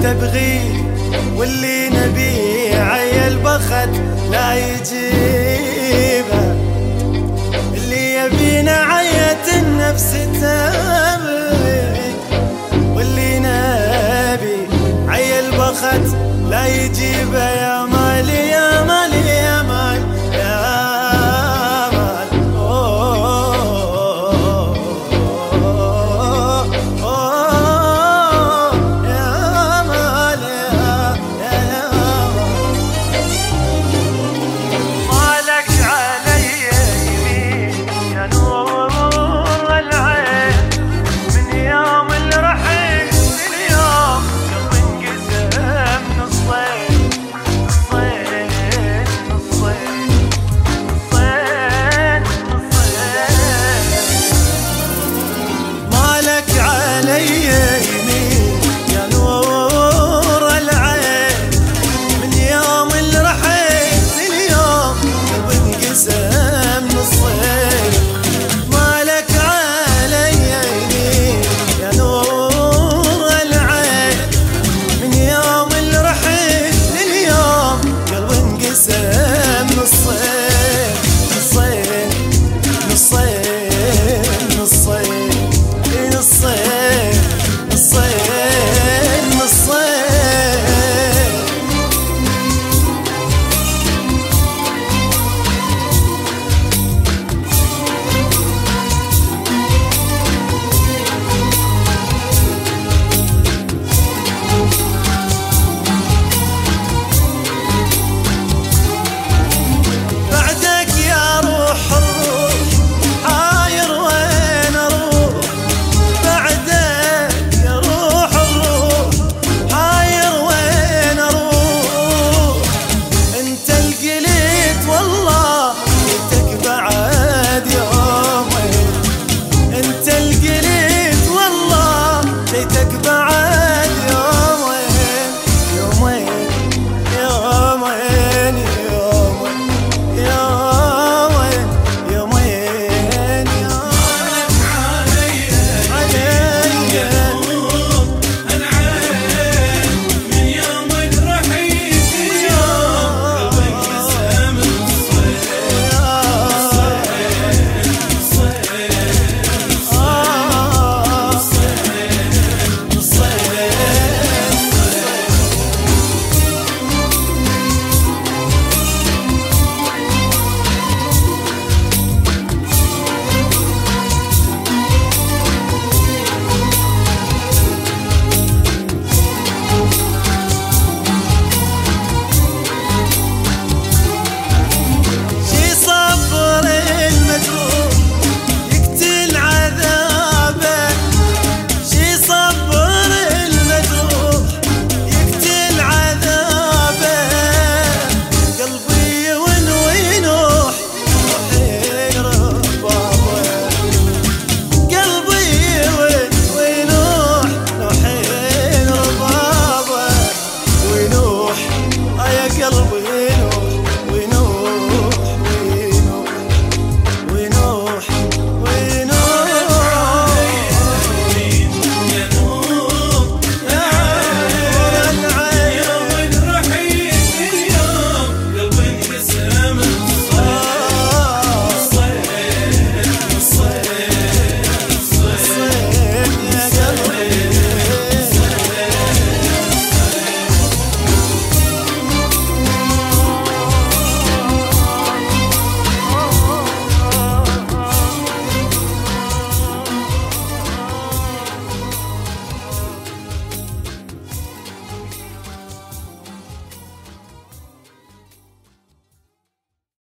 تبغيه واللي نبيه عيل بخت لا يجيبه، اللي يبينا عية النفس تبغي واللي نبي عيل بخت لا يجيبه.